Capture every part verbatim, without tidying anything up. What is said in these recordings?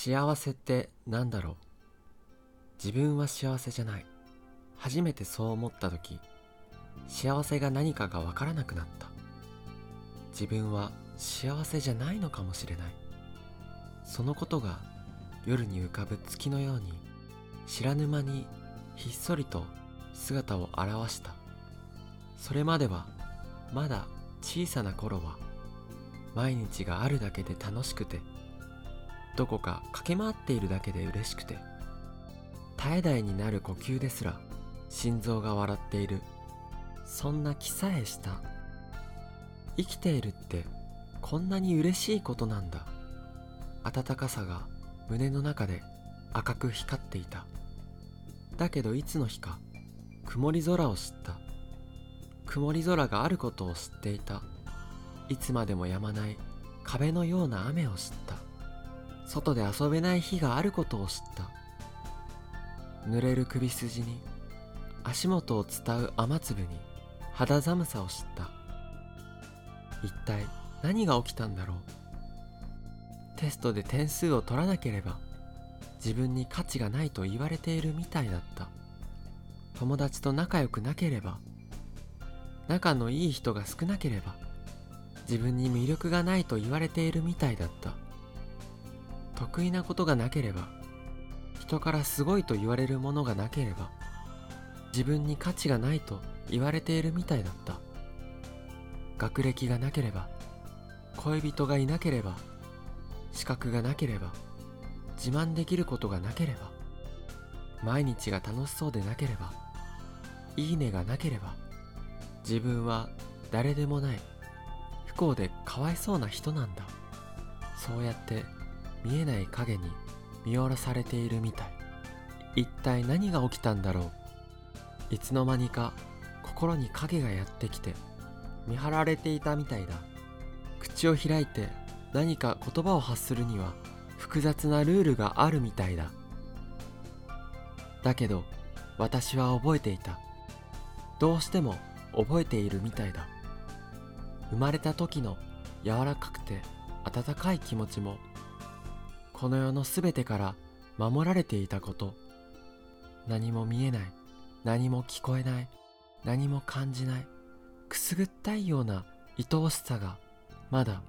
幸せってなんだろう。自分は幸せじゃない。初めてそう思った時、幸せが何かがわからなくなった。自分は幸せじゃないのかもしれない。そのことが夜に浮かぶ月のように、知らぬ間にひっそりと姿を現した。それまではまだ小さな頃は、毎日があるだけで楽しくて、どこか駆け回っているだけで嬉しくて、絶え絶えになる呼吸ですら心臓が笑っている、そんな気さえした。生きているってこんなに嬉しいことなんだ。温かさが胸の中で赤く光っていた。だけどいつの日か曇り空を知った。曇り空があることを知っていた。いつまでも止まない壁のような雨を知った。外で遊べない日があることを知った。濡れる首筋に足元を伝う雨粒に肌寒さを知った。一体何が起きたんだろう。テストで点数を取らなければ自分に価値がないと言われているみたいだった。友達と仲良くなければ、仲のいい人が少なければ自分に魅力がないと言われているみたいだった。得意なことがなければ、人からすごいと言われるものがなければ自分に価値がないと言われているみたいだった。学歴がなければ、恋人がいなければ、資格がなければ、自慢できることがなければ、毎日が楽しそうでなければ、いいねがなければ、自分は誰でもない不幸でかわいそうな人なんだ。そうやって見えない影に見下ろされているみたい。一体何が起きたんだろう。いつの間にか心に影がやってきて見張られていたみたいだ。口を開いて何か言葉を発するには複雑なルールがあるみたいだ。だけど私は覚えていた。どうしても覚えているみたいだ。生まれた時の柔らかくて温かい気持ちも、この世のすべてから守られていたこと。何も見えない、何も聞こえない、何も感じない、くすぐったいような愛おしさがまだ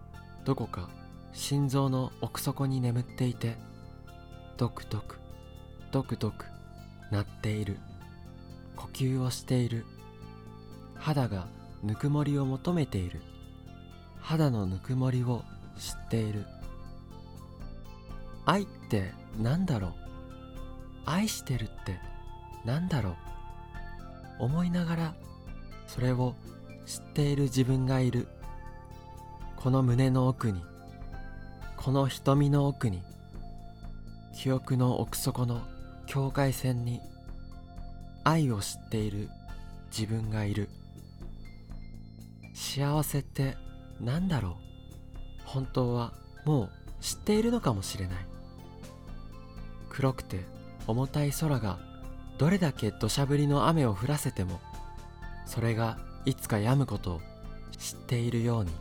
どこか心臓の奥底に眠っていて、ドクドクドクドク鳴っている。呼吸をしている。肌がぬくもりを求めている。肌のぬくもりを知っている。愛ってなんだろう。愛してるってなんだろう。思いながらそれを知っている自分がいる。この胸の奥に、この瞳の奥に、記憶の奥底の境界線に、愛を知っている自分がいる。幸せってなんだろう。本当はもう知っているのかもしれない。黒くて重たい空がどれだけ土砂降りの雨を降らせても、それがいつか止むことを知っているように。